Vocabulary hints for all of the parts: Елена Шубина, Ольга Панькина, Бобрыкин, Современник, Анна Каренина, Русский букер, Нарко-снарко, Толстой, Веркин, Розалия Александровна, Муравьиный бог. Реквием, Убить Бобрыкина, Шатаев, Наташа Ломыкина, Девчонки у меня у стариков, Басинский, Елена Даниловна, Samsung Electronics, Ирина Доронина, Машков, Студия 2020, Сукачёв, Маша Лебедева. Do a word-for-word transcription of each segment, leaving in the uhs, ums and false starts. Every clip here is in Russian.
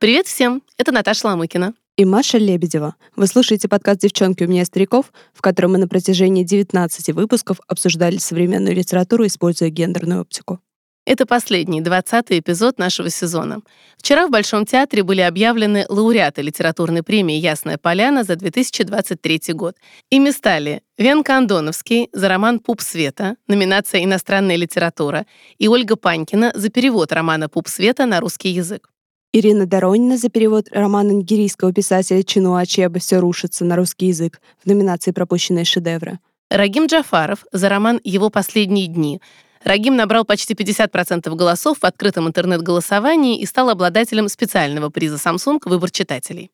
Привет всем! Это Наташа Ломыкина. И Маша Лебедева. Вы слушаете подкаст «Девчонки у меня у стариков», в котором мы на протяжении девятнадцати выпусков обсуждали современную литературу, используя гендерную оптику. Это последний, двадцатый эпизод нашего сезона. Вчера в Большом театре были объявлены лауреаты литературной премии «Ясная Поляна» за две тысячи двадцать третий год. Ими стали Венко Андоновский за роман «Пуп света», номинация «Иностранная литература», и Ольга Панькина за перевод романа «Пуп света» на русский язык. Ирина Доронина за перевод романа нигерийского писателя Чинуа Ачебе «Все рушится» на русский язык в номинации «Пропущенные шедевры». Рагим Джафаров за роман «Его последние дни». Рагим набрал почти пятьдесят процентов голосов в открытом интернет-голосовании и стал обладателем специального приза Samsung «Выбор читателей».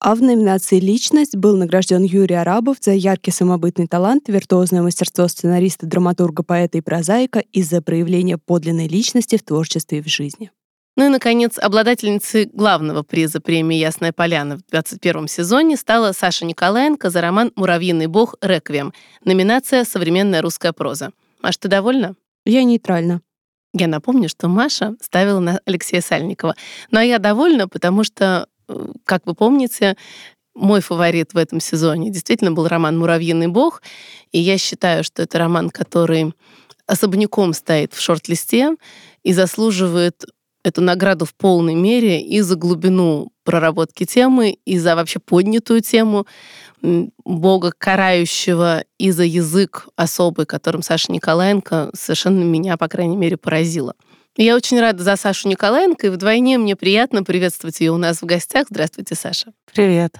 А в номинации «Личность» был награжден Юрий Арабов за яркий самобытный талант, виртуозное мастерство сценариста, драматурга, поэта и прозаика и за проявление подлинной личности в творчестве и в жизни. Ну и, наконец, обладательницей главного приза премии «Ясная Поляна» в двадцать первом сезоне стала Саша Николаенко за роман «Муравьиный бог. Реквием», номинация «Современная русская проза». Маш, ты довольна? Я нейтральна. Я напомню, что Маша ставила на Алексея Сальникова. Ну а я довольна, потому что, как вы помните, мой фаворит в этом сезоне действительно был роман «Муравьиный бог», и я считаю, что это роман, который особняком стоит в шорт-листе и заслуживает эту награду в полной мере и за глубину проработки темы, и за вообще поднятую тему бога карающего, и за язык особый, которым Саша Николаенко совершенно меня, по крайней мере, поразила. Я очень рада за Сашу Николаенко, и вдвойне мне приятно приветствовать ее у нас в гостях. Здравствуйте, Саша. Привет.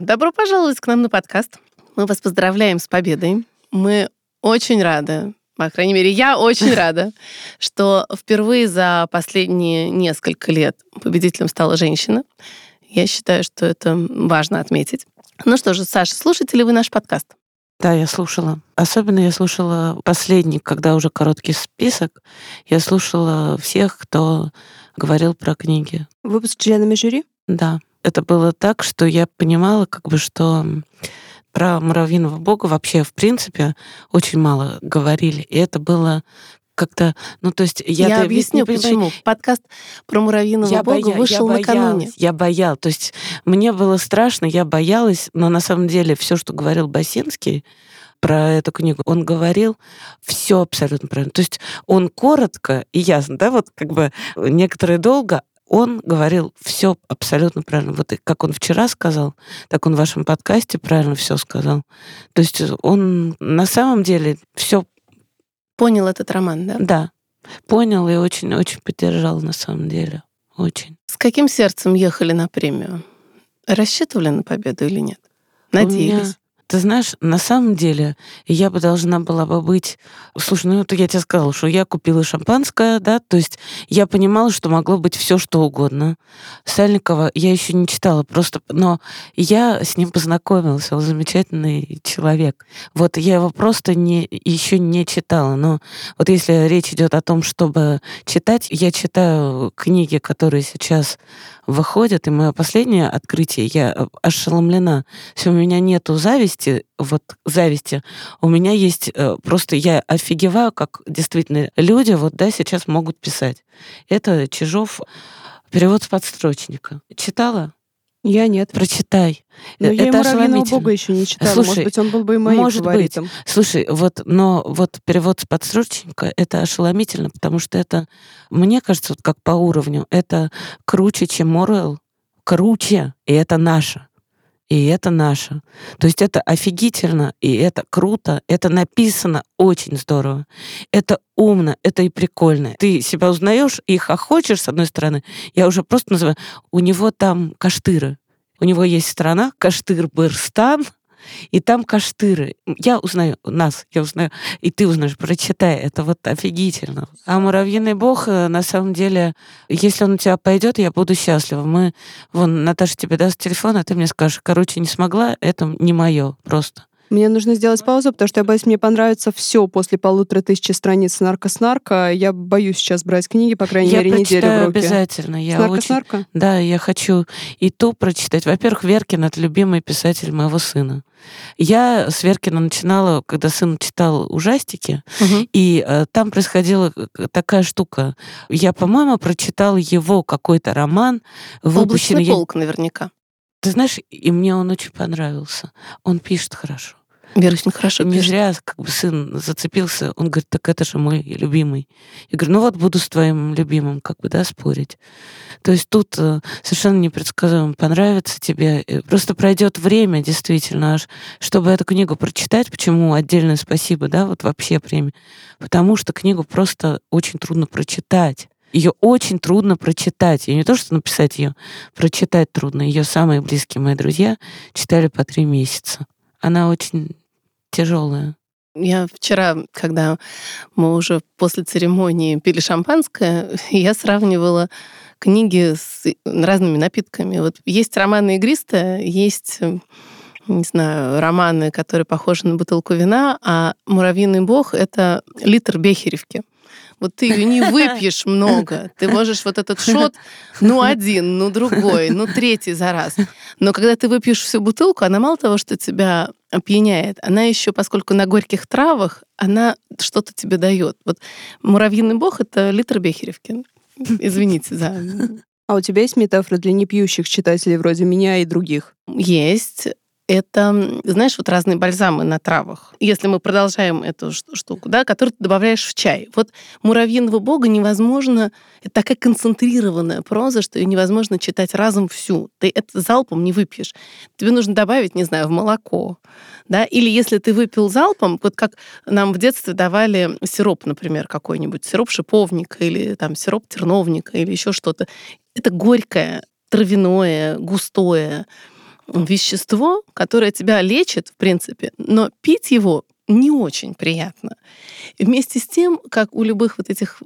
Добро пожаловать к нам на подкаст. Мы вас поздравляем с победой. Мы очень рады, по крайней мере, я очень рада, что впервые за последние несколько лет победителем стала женщина. Я считаю, что это важно отметить. Ну что же, Саша, слушаете ли вы наш подкаст? Да, я слушала. Особенно я слушала последний, когда уже короткий список. Я слушала всех, кто говорил про книги. Выпуск с членами жюри? Да. Это было так, что я понимала, как бы, что... Про «Муравьиного бога» вообще, в принципе, очень мало говорили. И это было как-то... Ну, то есть я, я объясню, почему. Подкаст про «Муравьиного я бога» боя... вышел я накануне. Боялась, я боялась. То есть мне было страшно, я боялась. Но на самом деле все, что говорил Басинский про эту книгу, он говорил все абсолютно правильно. То есть он коротко и ясно, да, вот как бы некоторые долго... Он говорил все абсолютно правильно. Вот как он вчера сказал, так он в вашем подкасте правильно все сказал. То есть он на самом деле все... Понял этот роман, да? Да. Понял и очень-очень поддержал на самом деле. Очень. С каким сердцем ехали на премию? Рассчитывали на победу или нет? Надеялись? У меня... Ты знаешь, на самом деле, я бы должна была бы быть... Слушай, ну это я тебе сказала, что я купила шампанское, да, то есть я понимала, что могло быть все что угодно. Сальникова я еще не читала, просто... Но я с ним познакомилась, он замечательный человек. Вот я его просто не, еще не читала, но вот если речь идет о том, чтобы читать, я читаю книги, которые сейчас выходят, и мое последнее открытие, я ошеломлена. Все, у меня нету зависти, вот зависти. У меня есть... Просто я офигеваю, как действительно люди вот, да, сейчас могут писать. Это Чижов, перевод с подстрочника. Читала? Я нет. Прочитай. Но это я «Муравьиного бога» еще не читала. Слушай, может быть, он был бы и моим может фаворитом. Быть. Слушай, вот, но вот перевод с подстрочника — это ошеломительно, потому что это, мне кажется, вот как по уровню, это круче, чем Оруэлл. Круче. И это наше. И это наше. То есть это офигительно, и это круто, это написано очень здорово. Это умно, это и прикольно. Ты себя узнаешь и хохочешь, с одной стороны. Я уже просто называю... У него там каштыры. У него есть страна Каштыр-Бырстан, и там каштыры. Я узнаю нас, я узнаю, и ты узнаешь, прочитай. Это вот офигительно. А «Муравьиный бог», на самом деле, если он у тебя пойдет, я буду счастлива. Мы, вон, Наташа тебе даст телефон, а ты мне скажешь, короче, не смогла, это не мое просто. Мне нужно сделать паузу, потому что я боюсь, мне понравится все после полутора тысячи страниц «Нарко-снарко». Я боюсь сейчас брать книги, по крайней я мере, неделю в руки. Я прочитаю обязательно. Я «Нарко-снарко»? Очень... Да, я хочу и ту прочитать. Во-первых, Веркин — это любимый писатель моего сына. Я с Веркина начинала, когда сын читал ужастики, угу. и э, там происходила такая штука. Я, по-моему, прочитала его какой-то роман. Выпущенный... «Облачный полк» наверняка. Ты знаешь, и мне он очень понравился. Он пишет хорошо. Верочник хорошо пишет. Не зря как бы сын зацепился. Он говорит, так это же мой любимый. Я говорю, ну вот буду с твоим любимым как бы, да, спорить. То есть тут совершенно непредсказуемо, понравится тебе. Просто пройдет время, действительно, аж, чтобы эту книгу прочитать. Почему отдельное спасибо, да, вот вообще премия. Потому что книгу просто очень трудно прочитать. Ее очень трудно прочитать. И не то, что написать ее, прочитать трудно. Ее самые близкие мои друзья читали по три месяца. Она очень тяжелая. Я вчера, когда мы уже после церемонии пили шампанское, я сравнивала книги с разными напитками. Вот есть романы игристые, есть, не знаю, романы, которые похожи на бутылку вина, а «Муравьиный бог» — это литр бехеревки. Вот ты ее не выпьешь много. Ты можешь вот этот шот, ну, один, ну, другой, ну, третий за раз. Но когда ты выпьешь всю бутылку, она мало того, что тебя опьяняет, она еще, поскольку на горьких травах, она что-то тебе дает. Вот «Муравьиный бог» — это литр бехеревки. Извините за... А у тебя есть метафора для непьющих читателей вроде меня и других? Есть. Это, знаешь, вот разные бальзамы на травах. Если мы продолжаем эту штуку, да, которую ты добавляешь в чай. Вот «Муравьиного бога» невозможно... Это такая концентрированная проза, что ее невозможно читать разом всю. Ты это залпом не выпьешь. Тебе нужно добавить, не знаю, в молоко. Да? Или если ты выпил залпом, вот как нам в детстве давали сироп, например, какой-нибудь, сироп шиповника или там сироп терновника или еще что-то. Это горькое, травяное, густое вещество, которое тебя лечит, в принципе, но пить его не очень приятно. Вместе с тем, как у любых вот этих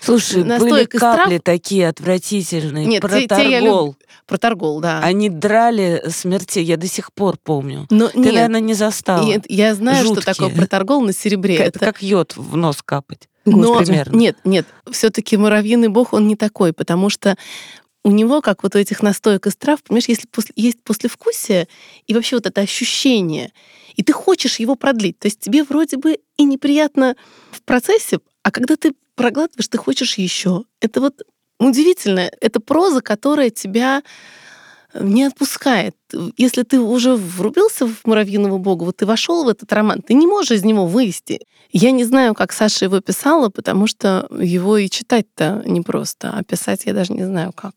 Слушай, были капли трав... такие отвратительные. Нет, проторгол. Те, те проторгол, да. Они драли смерти, я до сих пор помню. Но ты, нет, наверное, не застала. Нет, я знаю, жуткие. Что такое проторгол на серебре. Это, это как йод в нос капать. Но... примерно. Нет, нет, все-таки «Муравьиный бог», он не такой, потому что у него, как вот у этих настоек из трав, понимаешь, если после, есть послевкусие и вообще вот это ощущение, и ты хочешь его продлить. То есть тебе вроде бы и неприятно в процессе, а когда ты проглатываешь, ты хочешь еще. Это вот удивительно. Это проза, которая тебя не отпускает. Если ты уже врубился в «Муравьиного бога», вот ты вошел в этот роман, ты не можешь из него выйти. Я не знаю, как Саша его писала, потому что его и читать-то непросто, а писать я даже не знаю как.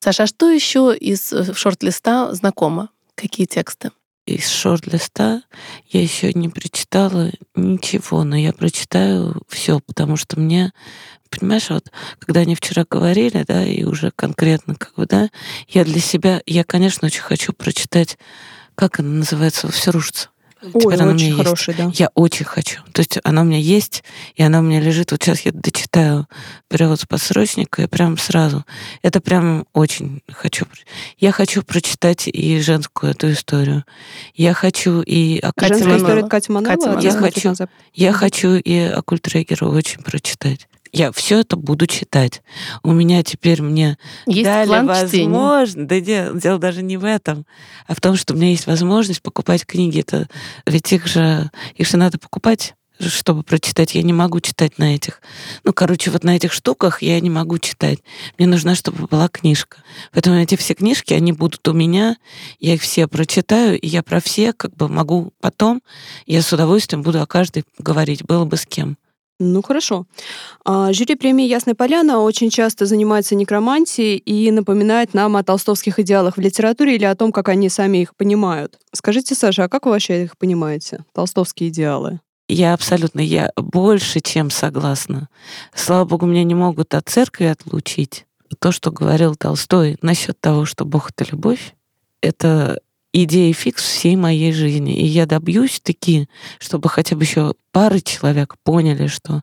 Саша, а что еще из шорт-листа знакомо? Какие тексты? Из шорт-листа я еще не прочитала ничего, но я прочитаю все, потому что мне, понимаешь, вот когда они вчера говорили, да, и уже конкретно, как бы, да, я для себя, я, конечно, очень хочу прочитать, как она называется, «Все рушится». Ой, она очень хорошая, да. Я очень хочу. То есть она у меня есть, и она у меня лежит. Вот сейчас я дочитаю перевод с подсрочника, и прям сразу. Это прям очень хочу. Я хочу прочитать и женскую эту историю. Я хочу и... Женская история Кати Манова? Я хочу, я хочу и Оккультрегеру очень прочитать. Я все это буду читать. У меня теперь мне есть дали возможность... Да дело, дело даже не в этом, а в том, что у меня есть возможность покупать книги. Это, ведь их же, их же надо покупать, чтобы прочитать. Я не могу читать на этих... Ну, короче, вот на этих штуках я не могу читать. Мне нужна, чтобы была книжка. Поэтому эти все книжки, они будут у меня. Я их все прочитаю, и я про все как бы могу потом. Я с удовольствием буду о каждой говорить. Было бы с кем. Ну, хорошо. Жюри премии «Ясная Поляна» очень часто занимается некромантией и напоминает нам о толстовских идеалах в литературе или о том, как они сами их понимают. Скажите, Саша, а как вы вообще их понимаете, толстовские идеалы? Я абсолютно, я больше чем согласна. Слава богу, меня не могут от церкви отлучить. То, что говорил Толстой насчет того, что Бог — это любовь, это... идея фикс всей моей жизни. И я добьюсь таки, чтобы хотя бы еще пары человек поняли, что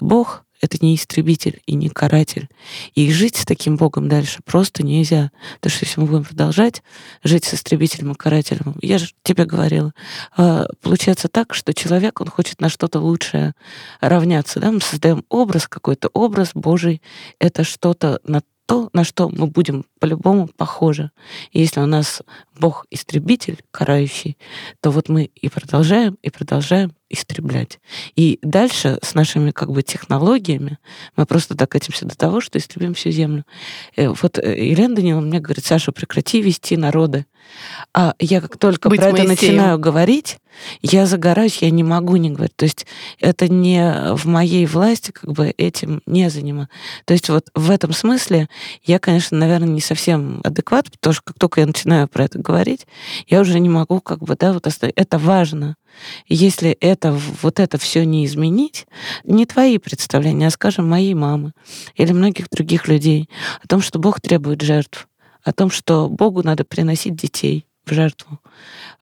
Бог — это не истребитель и не каратель. И жить с таким богом дальше просто нельзя. Потому что если мы будем продолжать жить с истребителем и карателем, я же тебе говорила, получается так, что человек, он хочет на что-то лучшее равняться. Да? Мы создаем образ, какой-то образ Божий. Это что-то на то, на что мы будем по-любому похожи. И если у нас Бог-истребитель, карающий, то вот мы и продолжаем, и продолжаем истреблять. И дальше с нашими как бы технологиями мы просто докатимся до того, что истребим всю землю. Вот Елена Даниловна мне говорит: Саша, прекрати вести народы. А я как только Быть про Моисеем. это начинаю говорить, я загораюсь, я не могу не говорить. То есть это не в моей власти, как бы этим не заниматься. То есть вот в этом смысле я, конечно, наверное, не совсем адекват, потому что как только я начинаю про это говорить, я уже не могу как бы, да, вот оставить. Это важно. Если это, вот это все не изменить, не твои представления, а, скажем, моей мамы или многих других людей о том, что Бог требует жертв, о том, что Богу надо приносить детей в жертву.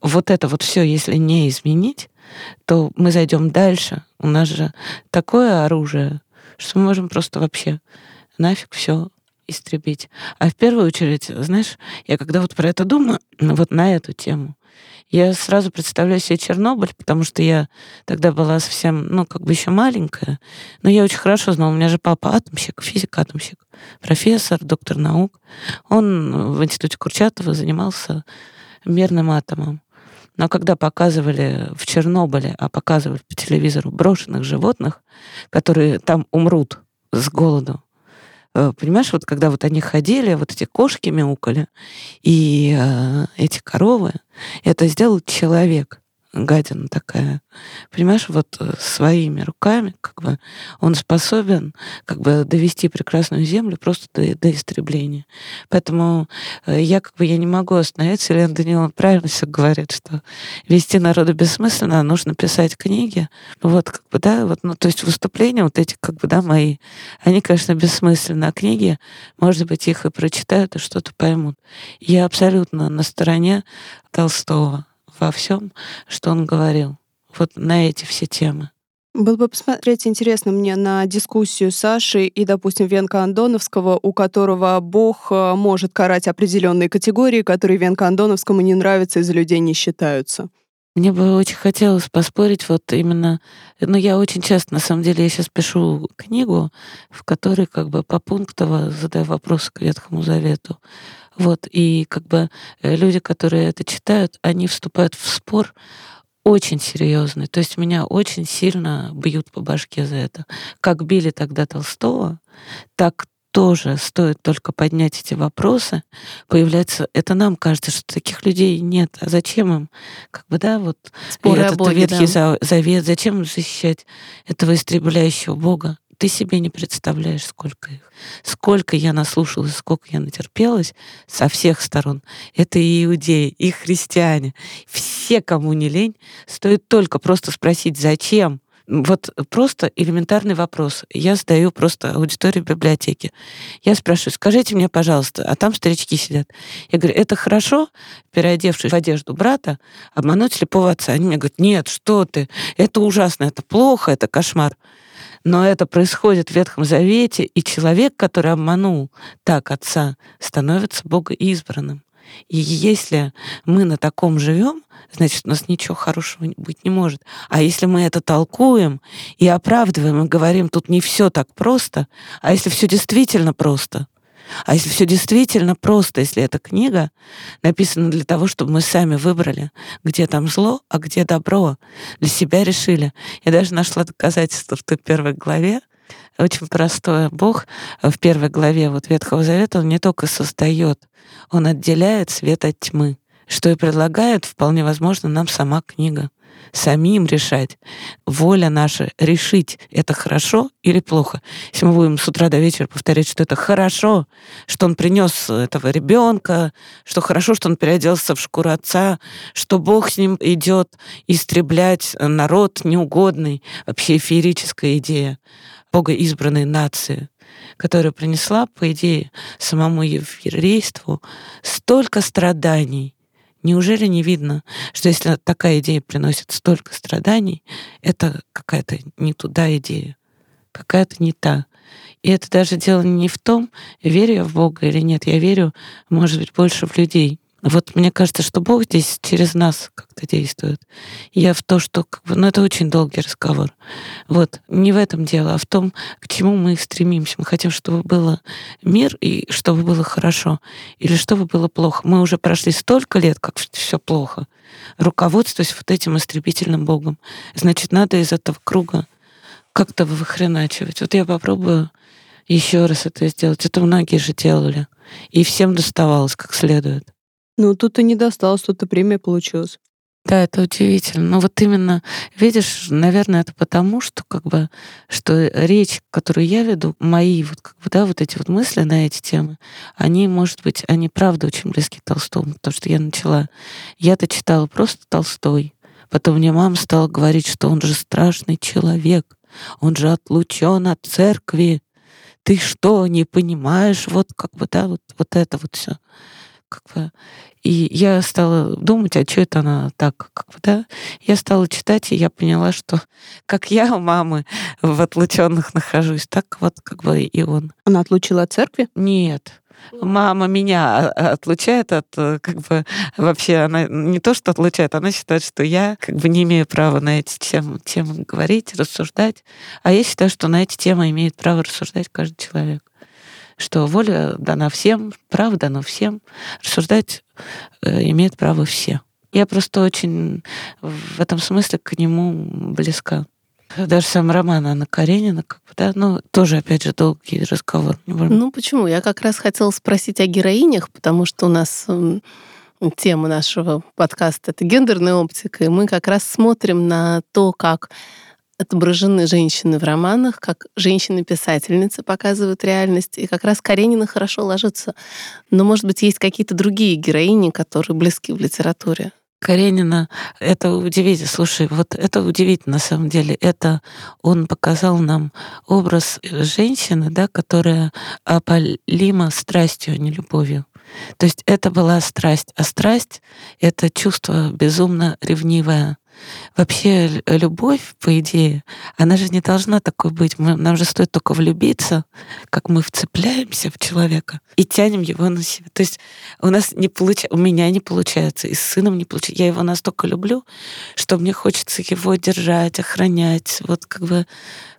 Вот это вот все, если не изменить, то мы зайдем дальше. У нас же такое оружие, что мы можем просто вообще нафиг все истребить. А в первую очередь, знаешь, я когда вот про это думаю, вот на эту тему, я сразу представляю себе Чернобыль, потому что я тогда была совсем, ну, как бы еще маленькая, но я очень хорошо знала, у меня же папа атомщик, физик-атомщик, профессор, доктор наук. Он в институте Курчатова занимался мирным атомом. Но когда показывали в Чернобыле, а показывали по телевизору брошенных животных, которые там умрут с голоду, понимаешь, вот когда вот они ходили, вот эти кошки мяукали, и э, эти коровы, это сделал человек, гадина такая. Понимаешь, вот своими руками как бы он способен как бы довести прекрасную землю просто до, до истребления. Поэтому я как бы я не могу остановиться. Елена Даниловна правильно все говорит, что вести народу бессмысленно, а нужно писать книги. Вот как бы, да, вот, ну, то есть выступления вот эти как бы, да, мои, они, конечно, бессмысленны, а книги, может быть, их и прочитают, и что-то поймут. Я абсолютно на стороне Толстого во всем, что он говорил. Вот на эти все темы. Было бы посмотреть интересно мне на дискуссию Саши и, допустим, Венка Андоновского, у которого Бог может карать определенные категории, которые Венко Андоновскому не нравятся и за людей не считаются. Мне бы очень хотелось поспорить вот именно... Ну, я очень часто, на самом деле, я сейчас пишу книгу, в которой как бы попунктово задаю вопросы к Ветхому Завету. Вот, и как бы люди, которые это читают, они вступают в спор очень серьезный. То есть меня очень сильно бьют по башке за это. Как били тогда Толстого, так тоже стоит только поднять эти вопросы, появляется... Это нам кажется, что таких людей нет. А зачем им? Как бы, да, вот... Споры этот о Боге, Ветхий да. Завет. Зачем защищать этого истребляющего Бога? Ты себе не представляешь, сколько их. Сколько я наслушалась, сколько я натерпелась со всех сторон. Это и иудеи, и христиане. Все, кому не лень, стоит только просто спросить, зачем? Вот просто элементарный вопрос. Я задаю просто аудитории библиотеки. Я спрашиваю, скажите мне, пожалуйста, а там старички сидят. Я говорю, это хорошо, переодевшись в одежду брата, обмануть слепого отца? Они мне говорят, нет, что ты, это ужасно, это плохо, это кошмар. Но это происходит в Ветхом Завете, и человек, который обманул так отца, становится богоизбранным. И если мы на таком живем, значит, у нас ничего хорошего быть не может. А если мы это толкуем и оправдываем, и говорим, тут не все так просто, а если все действительно просто, а если все действительно просто, если эта книга написана для того, чтобы мы сами выбрали, где там зло, а где добро, для себя решили. Я даже нашла доказательство в той первой главе. Очень простое. Бог в первой главе вот Ветхого Завета, он не только создает, он отделяет свет от тьмы, что и предлагает, вполне возможно, нам сама книга. Самим решать. Воля наша решить, это хорошо или плохо. Если мы будем с утра до вечера повторять, что это хорошо, что он принес этого ребенка, что хорошо, что он переоделся в шкуру отца, что Бог с ним идет истреблять народ неугодный, вообще феерическая идея богоизбранной нации, которая принесла, по идее, самому еврейству столько страданий. Неужели не видно, что если такая идея приносит столько страданий, это какая-то не туда идея? какая-то не та. И это даже дело не в том, верю я в Бога или нет. Я верю, может быть, больше в людей. Вот мне кажется, что Бог здесь через нас как-то действует. Я в то, что... Как бы, ну, это очень долгий разговор. Вот. Не в этом дело, а в том, к чему мы стремимся. Мы хотим, чтобы был мир и чтобы было хорошо. Или чтобы было плохо. Мы уже прошли столько лет, как все плохо, руководствуясь вот этим истребительным Богом. Значит, надо из этого круга как-то выхреначивать. Вот я попробую еще раз это сделать. Это многие же делали. И всем доставалось как следует. Ну, тут и не досталось, тут и премия получилась. Да, это удивительно. Но вот именно, видишь, наверное, это потому, что как бы, что речь, которую я веду, мои вот как бы, да, вот эти вот мысли на эти темы, они, может быть, они правда очень близки к Толстому, потому что я начала, я-то читала просто Толстой, потом мне мама стала говорить, что он же страшный человек, он же отлучен от церкви, ты что, не понимаешь, вот как бы, да, вот, вот это вот все. Как бы. И я стала думать, а что это она так? Как бы, да? Я стала читать, и я поняла, что как я у мамы в отлученных нахожусь, так вот как бы и он. Она отлучила от церкви? Нет. Мама меня отлучает от, как бы, вообще, она не то, что отлучает, она считает, что я, как бы, не имею права на эти темы, темы говорить, рассуждать. А я считаю, что на эти темы имеет право рассуждать каждый человек. Что воля дана всем, право дано всем, рассуждать э, имеют право все. Я просто очень в этом смысле к нему близка. Даже сам роман Анна Каренина, как бы, да, ну, тоже, опять же, долгий разговор. Ну, почему? Я как раз хотела спросить о героинях, потому что у нас э, тема нашего подкаста — это гендерная оптика, и мы как раз смотрим на то, как отображены женщины в романах, как женщины-писательницы показывают реальность, и как раз Каренина хорошо ложится. Но, может быть, есть какие-то другие героини, которые близки в литературе? Каренина, это удивительно. Слушай, вот это удивительно на самом деле. Это он показал нам образ женщины, да, которая опалима страстью, а не любовью. То есть это была страсть. А страсть — это чувство безумно ревнивое. Вообще любовь, по идее, она же не должна такой быть. Мы, нам же стоит только влюбиться, как мы вцепляемся в человека и тянем его на себя. То есть у нас не получ... у меня не получается, и с сыном не получается. Я его настолько люблю, что мне хочется его держать, охранять. Вот как бы,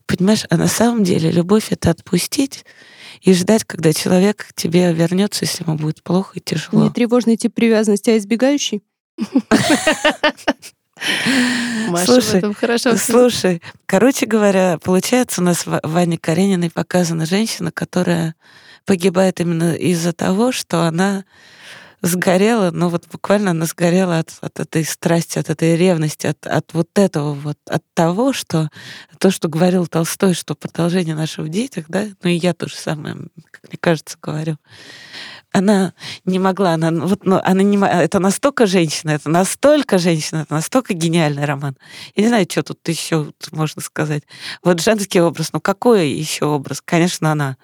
понимаешь, а на самом деле любовь — это отпустить и ждать, когда человек к тебе вернется, если ему будет плохо и тяжело. Не тревожный тип привязанности, а избегающий? Маша, слушай, в этом хорошо. Слушай, короче говоря, получается, у нас в Анне Карениной показана женщина, которая погибает именно из-за того, что она сгорела, ну вот буквально она сгорела от, от этой страсти, от этой ревности, от, от вот этого вот, от того, что то, что говорил Толстой, что продолжение нашего в детях, да, ну и я то же самое, как мне кажется, говорю. Она не могла, она, вот, ну, она не, это настолько женщина, это настолько женщина, это настолько гениальный роман. Я не знаю, что тут еще можно сказать. Вот женский образ, ну какой еще образ? Конечно, она.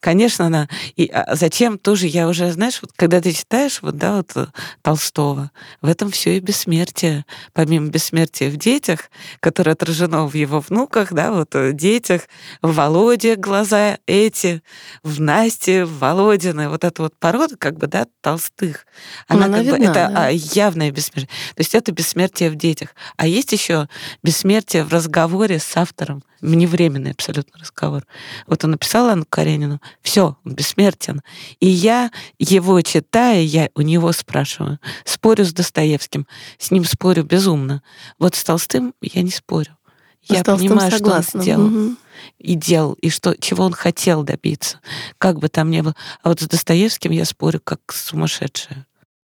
Конечно, она. И зачем тоже, я уже, знаешь, вот когда ты читаешь вот, да, вот, Толстого, в этом все и бессмертие. Помимо бессмертия в детях, которое отражено в его внуках, да, вот в детях, в Володе глаза эти, в Насте, в Володиной. Вот эта вот порода, как бы, да, Толстых. Она, она как видна, бы, это да. Явное бессмертие. То есть это бессмертие в детях. А есть еще бессмертие в разговоре с автором. Невременный абсолютно разговор. Вот он написал Анну Каренину, все, он бессмертен. И я, его читая, я у него спрашиваю, спорю с Достоевским, с ним спорю безумно. Вот с Толстым я не спорю. Я понимаю, согласна, что он сделал. Угу. И делал, и что, чего он хотел добиться. Как бы там ни было. А вот с Достоевским я спорю как сумасшедшая.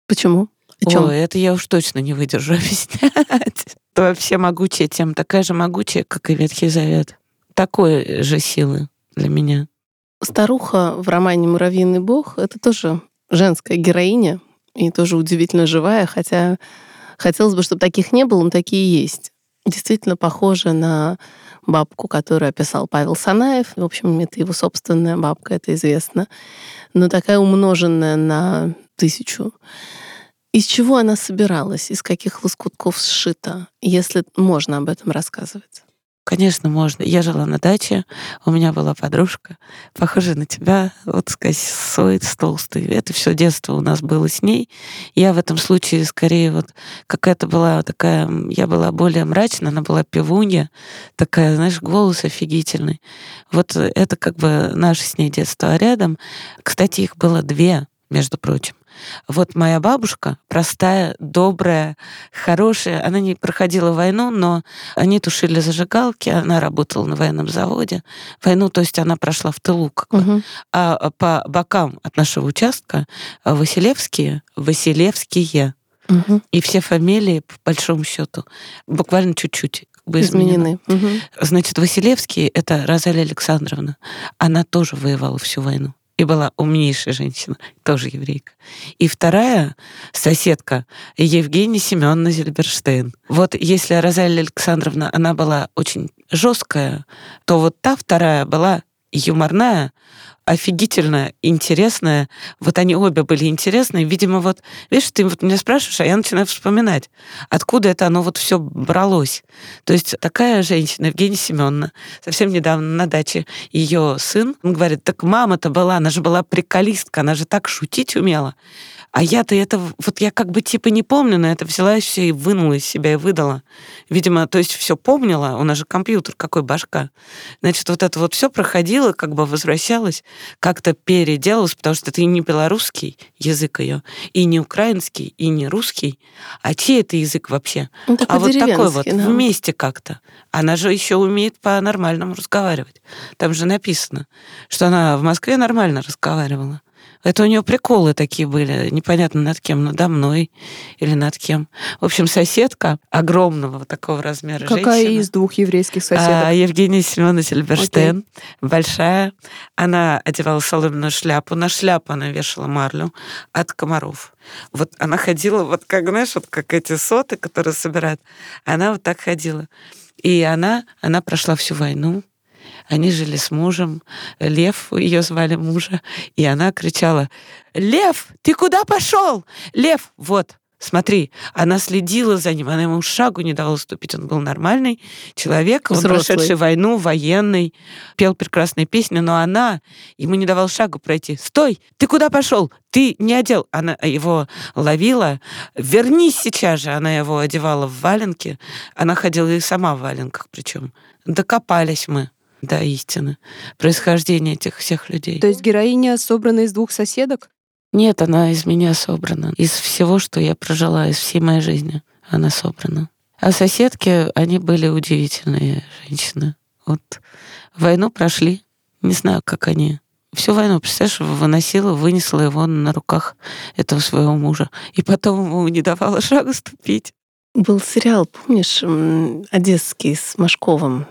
Почему? О, это я уж точно не выдержу объяснять. Это вообще могучая тема, такая же могучая, как и Ветхий Завет. Такой же силы для меня. Старуха в романе «Муравьиный бог» — это тоже женская героиня, и тоже удивительно живая, хотя хотелось бы, чтобы таких не было, но такие есть. Действительно похожа на бабку, которую описал Павел Санаев. В общем, это его собственная бабка, это известно. Но такая умноженная на тысячу. Из чего она собиралась? Из каких лоскутков сшита? Если можно об этом рассказывать. Конечно, можно. Я жила на даче, у меня была подружка, похожая на тебя, вот с косой, с толстой. Это все детство у нас было с ней. Я в этом случае скорее вот какая-то была такая... Я была более мрачная, она была певунья, такая, знаешь, голос офигительный. Вот это как бы наше с ней детство. А рядом, кстати, их было две, между прочим. Вот моя бабушка, простая, добрая, хорошая, она не проходила войну, но они тушили зажигалки, она работала на военном заводе. Войну, то есть она прошла в тылу как бы. Угу. А по бокам от нашего участка Василевские, Василевские. Угу. И все фамилии, по большому счету, буквально чуть-чуть бы изменены. изменены. Угу. Значит, Василевские — это Розалия Александровна. Она тоже воевала всю войну. И была умнейшая женщина, тоже еврейка. И вторая соседка Евгения Семеновна Зильберштейн. Вот если Розалия Александровна, она была очень жесткая, то вот та вторая была юморная, офигительно интересная. Вот они обе были интересные. Видимо, вот, видишь, ты вот меня спрашиваешь, а я начинаю вспоминать, откуда это оно вот все бралось. То есть такая женщина, Евгения Семеновна, совсем недавно на даче ее сын, он говорит, так мама-то была, она же была приколистка, она же так шутить умела. А я-то это, вот я как бы типа не помню, но это взяла все и вынула из себя, и выдала. Видимо, то есть все помнила, у нас же компьютер, какой башка. Значит, вот это вот все проходило, как бы возвращалось, как-то переделалось, потому что это и не белорусский язык ее, и не украинский, и не русский. А чей это язык вообще? Ну, такой а вот такой вот, да. Вместе как-то. Она же еще умеет по-нормальному разговаривать. Там же написано, что она в Москве нормально разговаривала. Это у нее приколы такие были, непонятно над кем, надо мной или над кем. В общем, соседка огромного вот такого размера Какая женщина. Какая из двух еврейских соседок? Евгения Семеновна Зильберштейн, okay. Большая. Она одевала соломенную шляпу, на шляпу она вешала марлю от комаров. Вот она ходила, вот как, знаешь, вот как эти соты, которые собирают. Она вот так ходила. И она, она прошла всю войну. Они жили с мужем, Лев, ее звали мужа, и она кричала: «Лев, ты куда пошел? Лев, вот, смотри». Она следила за ним, она ему шагу не давала ступить, он был нормальный человек, он прошедший войну, военный, пел прекрасные песни, но она ему не давала шагу пройти. «Стой, ты куда пошел? Ты не одел». Она его ловила. «Вернись сейчас же». Она его одевала в валенки, она ходила и сама в валенках причем. Докопались мы. Да, истина. Происхождение этих всех людей. То есть героиня собрана из двух соседок? Нет, она из меня собрана. Из всего, что я прожила, из всей моей жизни она собрана. А соседки, они были удивительные женщины. Вот войну прошли, не знаю, как они. Всю войну, представляешь, выносила, вынесла его на руках этого своего мужа. И потом ему не давала шагу ступить. Был сериал, помнишь, одесский с Машковым?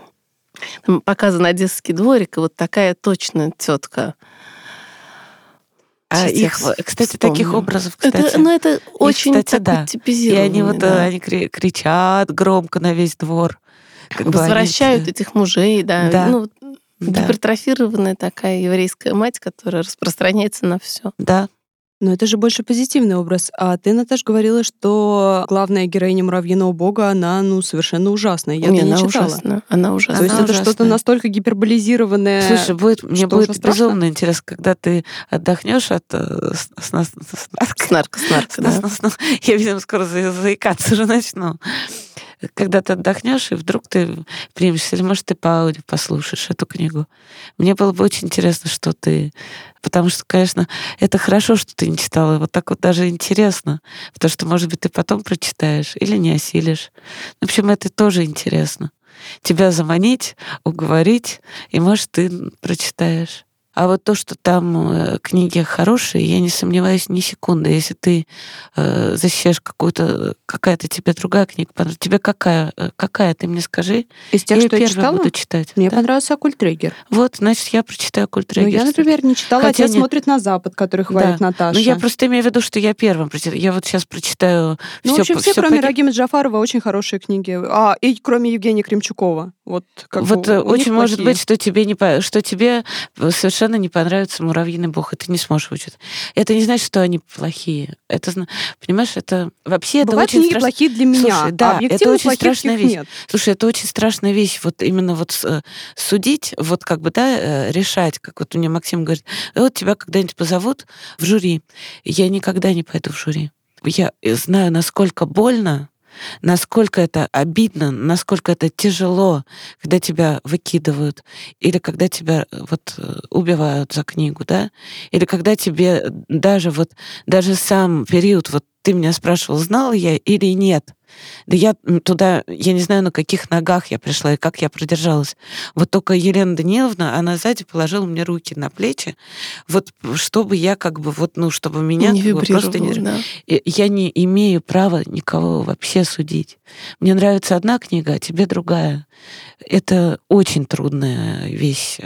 Там показан одесский дворик, и вот такая точно тетка. А их, кстати, вспомню. Таких образов, кстати. Это, ну, это их, очень кстати, да. типизированные. И они вот да. они кричат громко на весь двор. Как Возвращают они... этих мужей, да. да. Ну, да. Гипертрофированная такая еврейская мать, которая распространяется на все. Да. Но это же больше позитивный образ. А ты, Наташ, говорила, что главная героиня «Муравьиного бога», она, ну, совершенно ужасная. Я не, она не читала. Ужасна. Она ужасна. То есть она это ужасная. Что-то настолько гиперболизированное. Слушай, будет, мне будет безумно интересно, когда ты отдохнешь от снарка. Снарка, снарка, да. Я, видимо, скоро заикаться уже начну. Когда ты отдохнешь, и вдруг ты примешься, или, может, ты по аудио послушаешь эту книгу. Мне было бы очень интересно, что ты... Потому что, конечно, это хорошо, что ты не читала. Вот так вот даже интересно. Потому что, может быть, ты потом прочитаешь или не осилишь. В общем, это тоже интересно. Тебя заманить, уговорить, и, может, ты прочитаешь. А вот то, что там книги хорошие, я не сомневаюсь ни секунды. Если ты э, защищаешь какую-то, какая-то тебе другая книга понравится. Тебе какая? Какая? Ты мне скажи. Из тех, я что я читала, буду читать. Мне да. понравился «Оккульт-триггер». Вот, значит, я прочитаю «Оккульт-триггер». Ну, я, например, не читала, хотя а не... смотрят на Запад, который хвалит да. Наташа. Ну, я просто имею в виду, что я первым прочитаю. Я вот сейчас прочитаю... Ну, все, в общем, все, все кроме по... Рагима Джафарова, очень хорошие книги. А, и кроме Евгения Кремчукова. Вот, как вот бы, очень может плохие. Быть, что тебе, не... что тебе совершенно совершенно не понравится «Муравьиный бог», и ты не сможешь учиться. Это не значит, что они плохие. Это, понимаешь, это вообще бывает, это очень страшно. Плохие для меня. Слушай, да, а это очень страшная вещь. Нет. Слушай, это очень страшная вещь. Вот именно вот судить, вот как бы, да, решать, как вот мне Максим говорит, вот тебя когда-нибудь позовут в жюри. Я никогда не пойду в жюри. Я знаю, насколько больно, насколько это обидно, насколько это тяжело, когда тебя выкидывают, или когда тебя вот убивают за книгу, да, или когда тебе даже вот, даже сам период, вот ты меня спрашивал, знала я или нет. Да я туда, я не знаю, на каких ногах я пришла и как я продержалась. Вот только Елена Даниловна, она сзади положила мне руки на плечи, вот чтобы я как бы, вот, ну, чтобы меня... Не вибрировала, как бы, просто да. не... Я не имею права никого вообще судить. Мне нравится одна книга, а тебе другая. Это очень трудная вещь.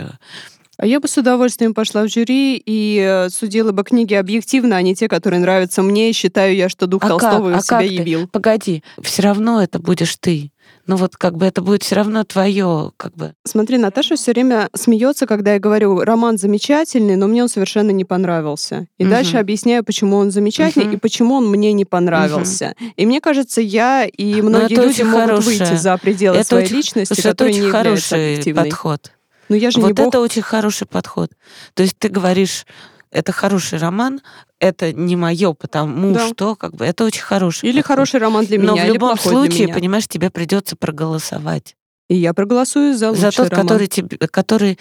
А я бы с удовольствием пошла в жюри и судила бы книги объективно, а не те, которые нравятся мне. Считаю я, что дух а Толстого как? себя а явил. Ты? Погоди, все равно это будешь ты. Ну вот как бы это будет все равно твое, как бы. Смотри, Наташа все время смеется, когда я говорю, роман замечательный, но мне он совершенно не понравился. И угу. дальше объясняю, почему он замечательный угу. и почему он мне не понравился. Угу. И мне кажется, я и многие люди могут хорошее. выйти за пределы это своей очень... личности, Слушай, которая не является объективной. Подход. Но я же вот не это бог. Очень хороший подход. То есть ты говоришь, это хороший роман, это не мое, потому да. что как бы это очень хороший. Или подход. Хороший роман для меня. Но в любом случае, понимаешь, тебе придется проголосовать. И я проголосую за лучший роман. За тот, роман. который тебе, который,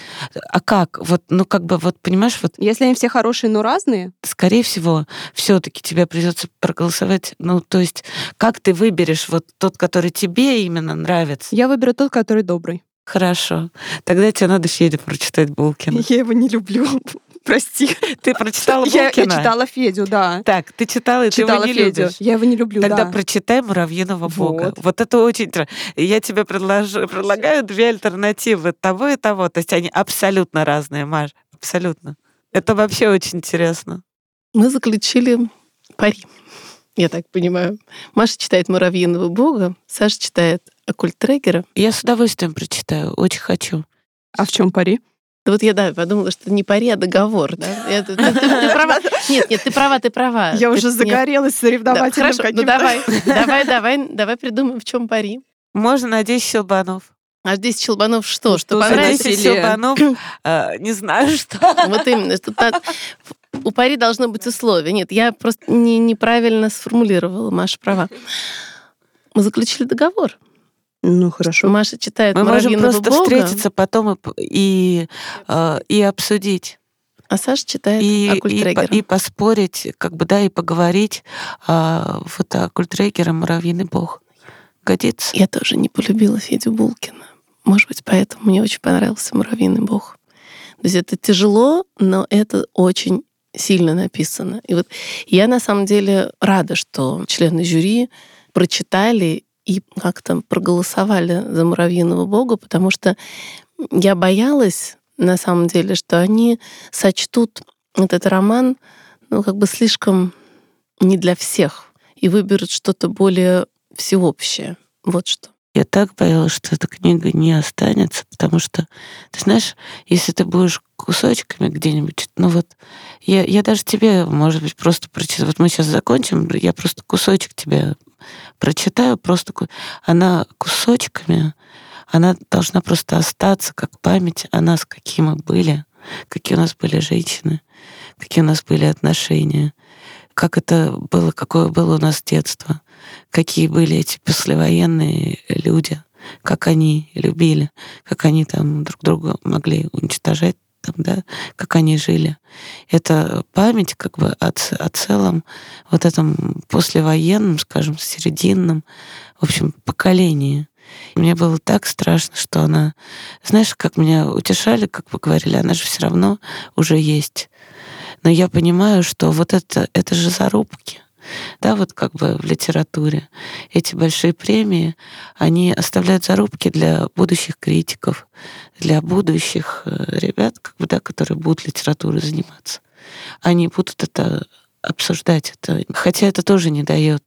а как, вот, ну как бы, вот понимаешь, вот. Если они все хорошие, но разные. Скорее всего, все-таки тебе придется проголосовать. Ну то есть, как ты выберешь вот тот, который тебе именно нравится? Я выберу тот, который добрый. Хорошо. Тогда тебе надо Феде прочитать Булкина. Я его не люблю. Прости. Ты прочитала Булкина? Я, я читала Федю, да. Так, ты читала, и читала ты его не Федю. любишь. Я его не люблю, Тогда да. прочитай «Муравьиного вот. бога». Вот это очень интересно. Я тебе предложу, предлагаю две альтернативы того и того. То есть они абсолютно разные, Маш. Абсолютно. Это вообще очень интересно. Мы заключили пари, я так понимаю. Маша читает «Муравьиного бога», Саша читает «Оккульт-трекера». Я с удовольствием прочитаю, очень хочу. А в чем пари? Да вот я да, подумала, что не пари, а договор. Да? Ты, ты, ты, ты права. Нет, нет, ты права, ты права. Я ты, уже загорелась соревновательным да, хорошо, каким-то. Ну давай, давай, давай, давай придумаем, в чем пари. Можно на десять щелбанов. А десять щелбанов что? Что понравилось? десять щелбанов, э, не знаю что. Вот именно, что так... У пари должно быть условие. Нет, я просто не, неправильно сформулировала. Маша права. Мы заключили договор. Ну, хорошо. Маша читает «Муравьиного бога». Мы можем просто встретиться потом и, и, и обсудить. А Саша читает и, «Оккульт-трекера». И, и поспорить, как бы, да, и поговорить. А, вот «Оккульт-трекера», «Муравьиный бог». Годится? Я тоже не полюбила Федю Булкина. Может быть, поэтому мне очень понравился «Муравьиный бог». То есть это тяжело, но это очень сильно написано. И вот я на самом деле рада, что члены жюри прочитали и как-то проголосовали за «Муравьиного бога», потому что я боялась, на самом деле, что они сочтут этот роман, ну, как бы слишком не для всех и выберут что-то более всеобщее. Вот что. Я так боялась, что эта книга не останется, потому что, ты знаешь, если ты будешь кусочками где-нибудь, ну вот, я, я даже тебе, может быть, просто прочитаю, вот мы сейчас закончим, я просто кусочек тебе прочитаю, просто она кусочками, она должна просто остаться как память о нас, какие мы были, какие у нас были женщины, какие у нас были отношения, как это было, какое было у нас детство, какие были эти послевоенные люди, как они любили, как они там друг друга могли уничтожать, там, да, как они жили. Это память как бы о, о целом вот этом послевоенном, скажем, серединном, в общем, поколении. Мне было так страшно, что она... Знаешь, как меня утешали, как бы говорили, она же все равно уже есть. Но я понимаю, что вот это, это же зарубки. Да, вот как бы в литературе. Эти большие премии, они оставляют зарубки для будущих критиков, для будущих ребят, как бы, да, которые будут литературой заниматься. Они будут это обсуждать это. Хотя это тоже не дает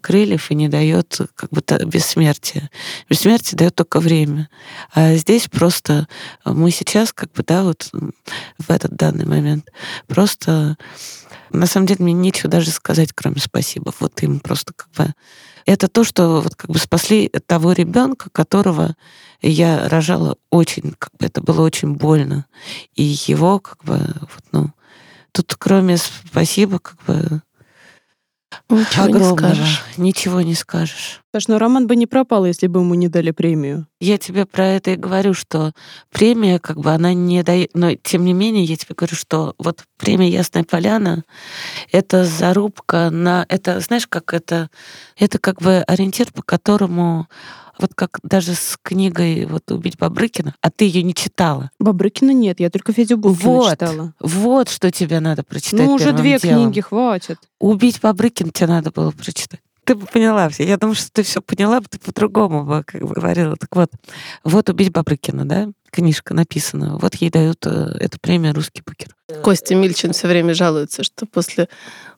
крыльев и не дает как будто бессмертия. Бессмертие дает только время. А здесь просто мы сейчас как бы, да, вот в этот данный момент просто... На самом деле мне нечего даже сказать, кроме спасибо. Вот им просто как бы... Это то, что вот как бы спасли того ребенка, которого я рожала очень... Как бы это было очень больно. И его как бы... Вот, ну, тут кроме спасибо как бы... Ничего огромного. Не скажешь. Ничего не скажешь. Саш, но роман бы не пропал, если бы ему не дали премию. Я тебе про это и говорю, что премия, как бы, она не дает... Но, тем не менее, я тебе говорю, что вот премия «Ясная Поляна» — это зарубка на... Это, знаешь, как это... Это как бы ориентир, по которому... Вот как даже с книгой вот «Убить Бобрыкина», а ты ее не читала. Бобрыкина нет, я только Федю Бубкина вот, читала. Вот что тебе надо прочитать. Ну, уже две делом. Книги, хватит. «Убить Бобрыкина» тебе надо было прочитать. Ты бы поняла все. Я думаю, что ты все поняла, ты по-другому бы как бы говорила. Так вот, вот «Убить Бобрыкина», да, книжка написана. Вот ей дают эту премию «Русский букер». Костя Мильчин все время жалуется, что после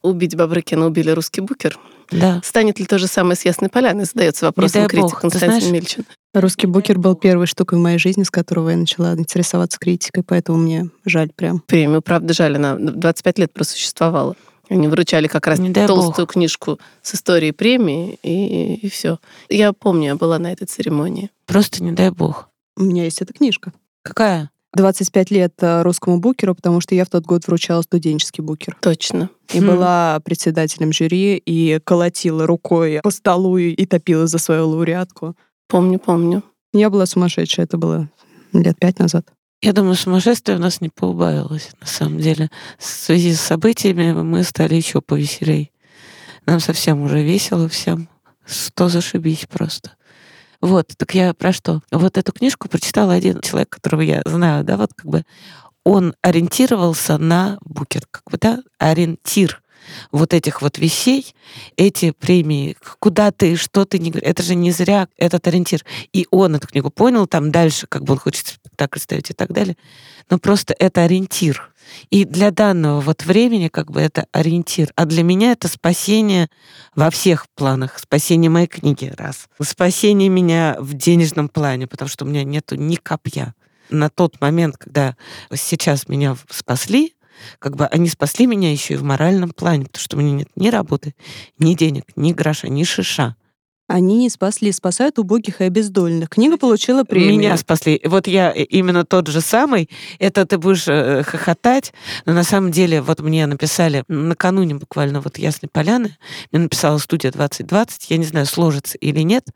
«Убить Бобрыкина» убили «Русский букер». Да. Станет ли то же самое с «Ясной Поляной», задается вопросом критик Константин Мильчин. «Русский букер» был первой штукой в моей жизни, с которого я начала интересоваться критикой, поэтому мне жаль прям. Премию, правда, жаль, она двадцать пять лет просуществовала. Они вручали как раз толстую бог. Книжку с историей премии, и, и все. Я помню, я была на этой церемонии. Просто не дай бог. У меня есть эта книжка. Какая? двадцать пять лет русскому букеру, потому что я в тот год вручала студенческий букер. Точно. И хм. была председателем жюри, и колотила рукой по столу, и топила за свою лауреатку. Помню, помню. Я была сумасшедшая, это было лет пять назад. Я думаю, сумасшествие у нас не поубавилось, на самом деле. В связи с событиями мы стали еще повеселей. Нам совсем уже весело всем. Что зашибись просто. Вот, так я про что? Вот эту книжку прочитал один человек, которого я знаю, да, вот как бы он ориентировался на букер, как бы, да, ориентир вот этих вот вещей, эти премии, куда ты, что ты, не... это же не зря этот ориентир. И он эту книгу понял, там дальше, как бы он хочет спектакль ставить и так далее, но просто это ориентир. И для данного вот времени как бы это ориентир. А для меня это спасение во всех планах. Спасение моей книги, раз. Спасение меня в денежном плане, потому что у меня нету ни копья. На тот момент, когда сейчас меня спасли, как бы они спасли меня еще и в моральном плане, потому что у меня нет ни работы, ни денег, ни гроша, ни шиша. Они не спасли, спасают убогих и обездоленных. Книга получила премию. Меня спасли. Вот я именно тот же самый. Это ты будешь хохотать. Но на самом деле, вот мне написали накануне буквально вот «Ясной Поляны», мне написала «Студия двадцать двадцать», я не знаю, сложится или нет.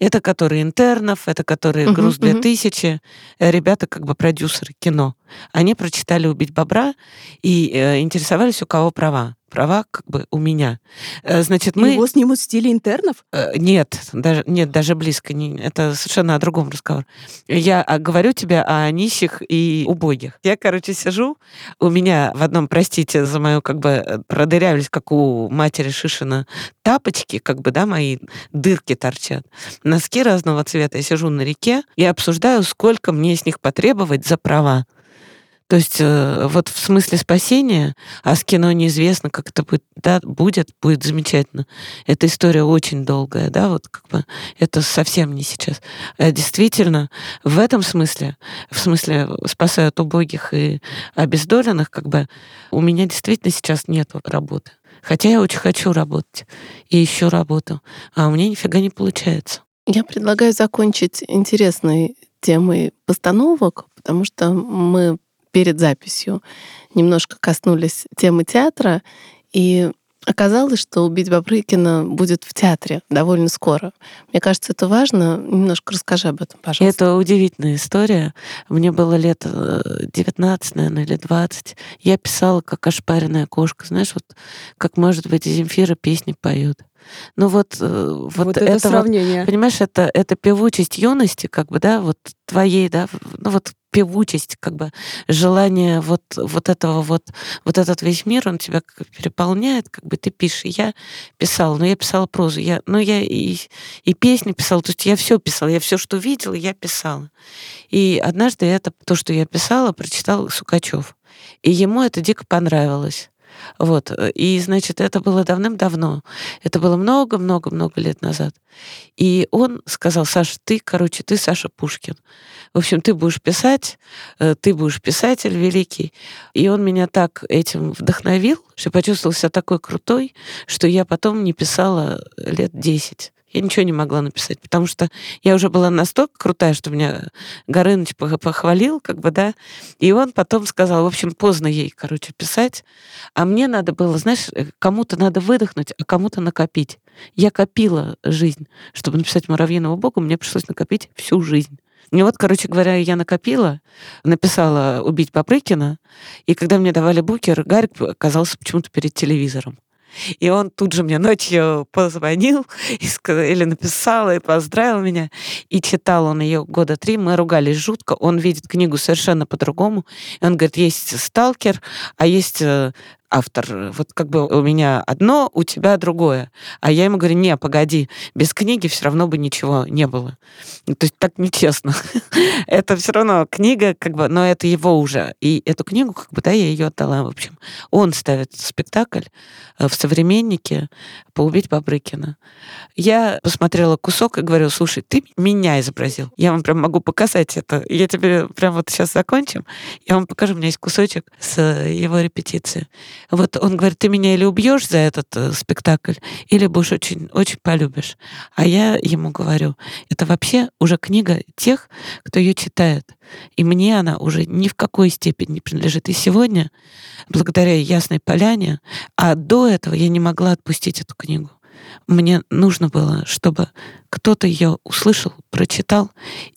Это которые интернов, это которые «Груз uh-huh, две тысячи». Uh-huh. Ребята как бы продюсеры кино. Они прочитали «Убить Бобра» и э, интересовались, у кого права. Права как бы у меня. Значит, мы... Его снимут в стиле интернов? Нет, даже, нет, даже близко. Не, это совершенно о другом разговор. Я говорю тебе о нищих и убогих. Я, короче, сижу, у меня в одном, простите за мою, как бы продырявились, как у матери Шишина, тапочки, как бы, да, мои дырки торчат. Носки разного цвета. Я сижу на реке и обсуждаю, сколько мне с них потребовать за права. То есть вот в смысле спасения, а с кино неизвестно, как это будет, да, будет, будет замечательно. Эта история очень долгая, да, вот как бы это совсем не сейчас. Действительно, в этом смысле, в смысле спасают убогих и обездоленных, как бы у меня действительно сейчас нет работы. Хотя я очень хочу работать и ищу работу, а у меня нифига не получается. Я предлагаю закончить интересной темой постановок, потому что мы перед записью немножко коснулись темы театра, и оказалось, что «Убить Бобрыкина» будет в театре довольно скоро. Мне кажется, это важно. Немножко расскажи об этом, пожалуйста. Это удивительная история. Мне было лет девятнадцать, наверное, или двадцать. Я писала, как ошпаренная кошка. Знаешь, вот как, может быть, Земфира песни поет. Ну вот, вот, вот это, это сравнение. Вот, понимаешь, это, это певучесть юности, как бы, да, вот твоей, да, ну вот певучесть, как бы желание вот, вот этого вот, вот этот весь мир, он тебя как бы переполняет, как бы ты пишешь. Я писала, но я писала прозу, я, ну я и, и песни писала, то есть я все писала, я все, что видела, я писала. И однажды это, то, что я писала, прочитал Сукачёв. И ему это дико понравилось. Вот. И, значит, это было давным-давно. Это было много-много-много лет назад. И он сказал: Саша, ты, короче, ты Саша Пушкин. В общем, ты будешь писать, ты будешь писатель великий. И он меня так этим вдохновил, что почувствовал себя такой крутой, что я потом не писала лет десять. Я ничего не могла написать, потому что я уже была настолько крутая, что меня Горыныч похвалил, как бы, да, и он потом сказал, в общем, поздно ей, короче, писать, а мне надо было, знаешь, кому-то надо выдохнуть, а кому-то накопить. Я копила жизнь. Чтобы написать «Муравьиного бога», мне пришлось накопить всю жизнь. И вот, короче говоря, я накопила, написала «Убить Бобрыкина», и когда мне давали букер, Гарик оказался почему-то перед телевизором. И он тут же мне ночью позвонил и сказал, или написал, и поздравил меня. И читал он ее года три. Мы ругались жутко. Он видит книгу совершенно по-другому. И он говорит, есть сталкер, а есть автор. Вот как бы у меня одно, у тебя другое. А я ему говорю, не, погоди, без книги все равно бы ничего не было. То есть так нечестно. Это все равно книга, как бы, но это его уже. И эту книгу, как бы, да, я ее отдала, в общем. Он ставит спектакль в «Современнике» по «Убить Бобрыкина». Я посмотрела кусок и говорю, слушай, ты меня изобразил. Я вам прям могу показать это. Я тебе прям вот сейчас закончим. Я вам покажу, у меня есть кусочек с его репетиции. Вот он говорит, ты меня или убьешь за этот э, спектакль, или будешь очень, очень полюбишь. А я ему говорю, это вообще уже книга тех, кто ее читает. И мне она уже ни в какой степени не принадлежит. И сегодня, благодаря «Ясной Поляне», а до этого я не могла отпустить эту книгу. Мне нужно было, чтобы кто-то ее услышал, прочитал,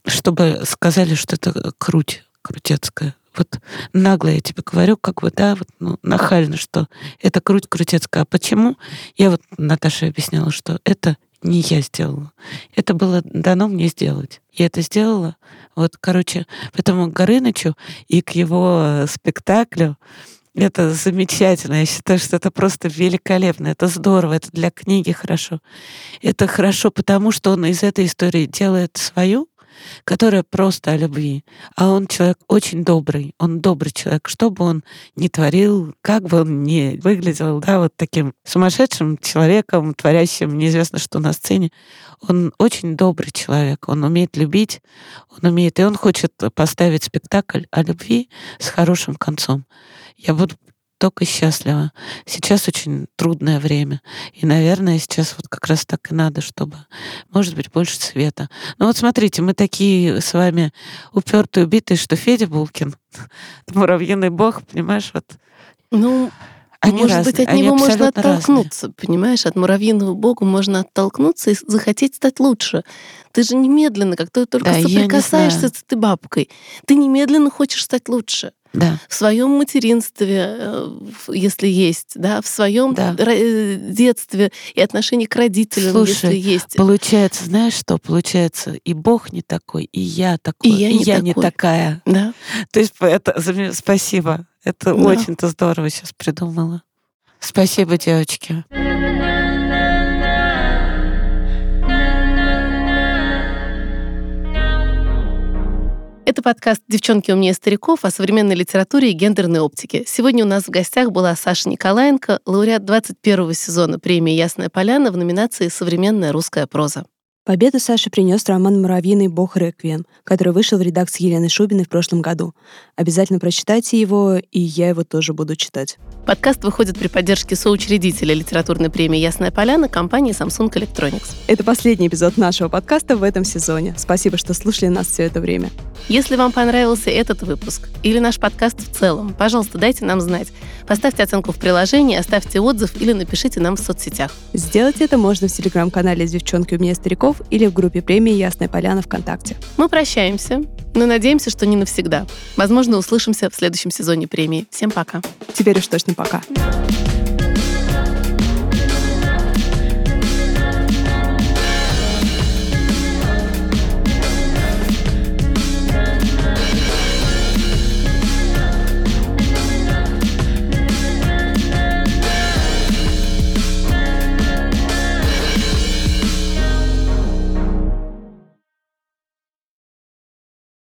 чтобы сказали, что это круть, крутецкая. Вот нагло я тебе говорю, как бы, да, вот, ну, нахально, что это круть крутецкая. А почему? Я вот Наташе объясняла, что это не я сделала. Это было дано мне сделать. Я это сделала. Вот, короче, поэтому к Горынычу и к его спектаклю это замечательно. Я считаю, что это просто великолепно. Это здорово. Это для книги хорошо. Это хорошо, потому что он из этой истории делает свою, которая просто о любви. А он человек очень добрый. Он добрый человек. Что бы он ни творил, как бы он ни выглядел, да, вот таким сумасшедшим человеком, творящим неизвестно что на сцене, он очень добрый человек. Он умеет любить, он умеет... И он хочет поставить спектакль о любви с хорошим концом. Я буду только счастлива. Сейчас очень трудное время. И, наверное, сейчас вот как раз так и надо, чтобы, может быть, больше света. Ну вот смотрите, мы такие с вами упертые, убитые, что Федя Булкин, «Муравьиный бог», понимаешь, вот... Ну... Они Может разные, быть, от него можно оттолкнуться, разные. Понимаешь? От «Муравьиного бога» можно оттолкнуться и захотеть стать лучше. Ты же немедленно, как ты только да, соприкасаешься с этой бабкой, ты немедленно хочешь стать лучше. Да. В своем материнстве, если есть, да, в своем да. детстве и отношении к родителям, Слушай, если есть. Получается, знаешь что? Получается, и Бог не такой, и я такой, и я, и не, я такой. не такая. Да. То есть это спасибо. Это да. очень-то здорово сейчас придумала. Спасибо, девочки. Это подкаст «Девчонки у меня у стариков» о современной литературе и гендерной оптике. Сегодня у нас в гостях была Саша Николаенко, лауреат двадцать первого сезона премии «Ясная Поляна» в номинации «Современная русская проза». Победу Саше принес роман «Муравьиный бог. Реквием», который вышел в редакции Елены Шубиной в прошлом году. Обязательно прочитайте его, и я его тоже буду читать. Подкаст выходит при поддержке соучредителя литературной премии «Ясная Поляна» компании Samsung Electronics. Это последний эпизод нашего подкаста в этом сезоне. Спасибо, что слушали нас все это время. Если вам понравился этот выпуск или наш подкаст в целом, пожалуйста, дайте нам знать. Поставьте оценку в приложении, оставьте отзыв или напишите нам в соцсетях. Сделать это можно в телеграм-канале «Девчонки у меня у стариков» или в группе премии «Ясная Поляна» ВКонтакте. Мы прощаемся, но надеемся, что не навсегда. Возможно, услышимся в следующем сезоне премии. Всем пока. Теперь уж точно пока.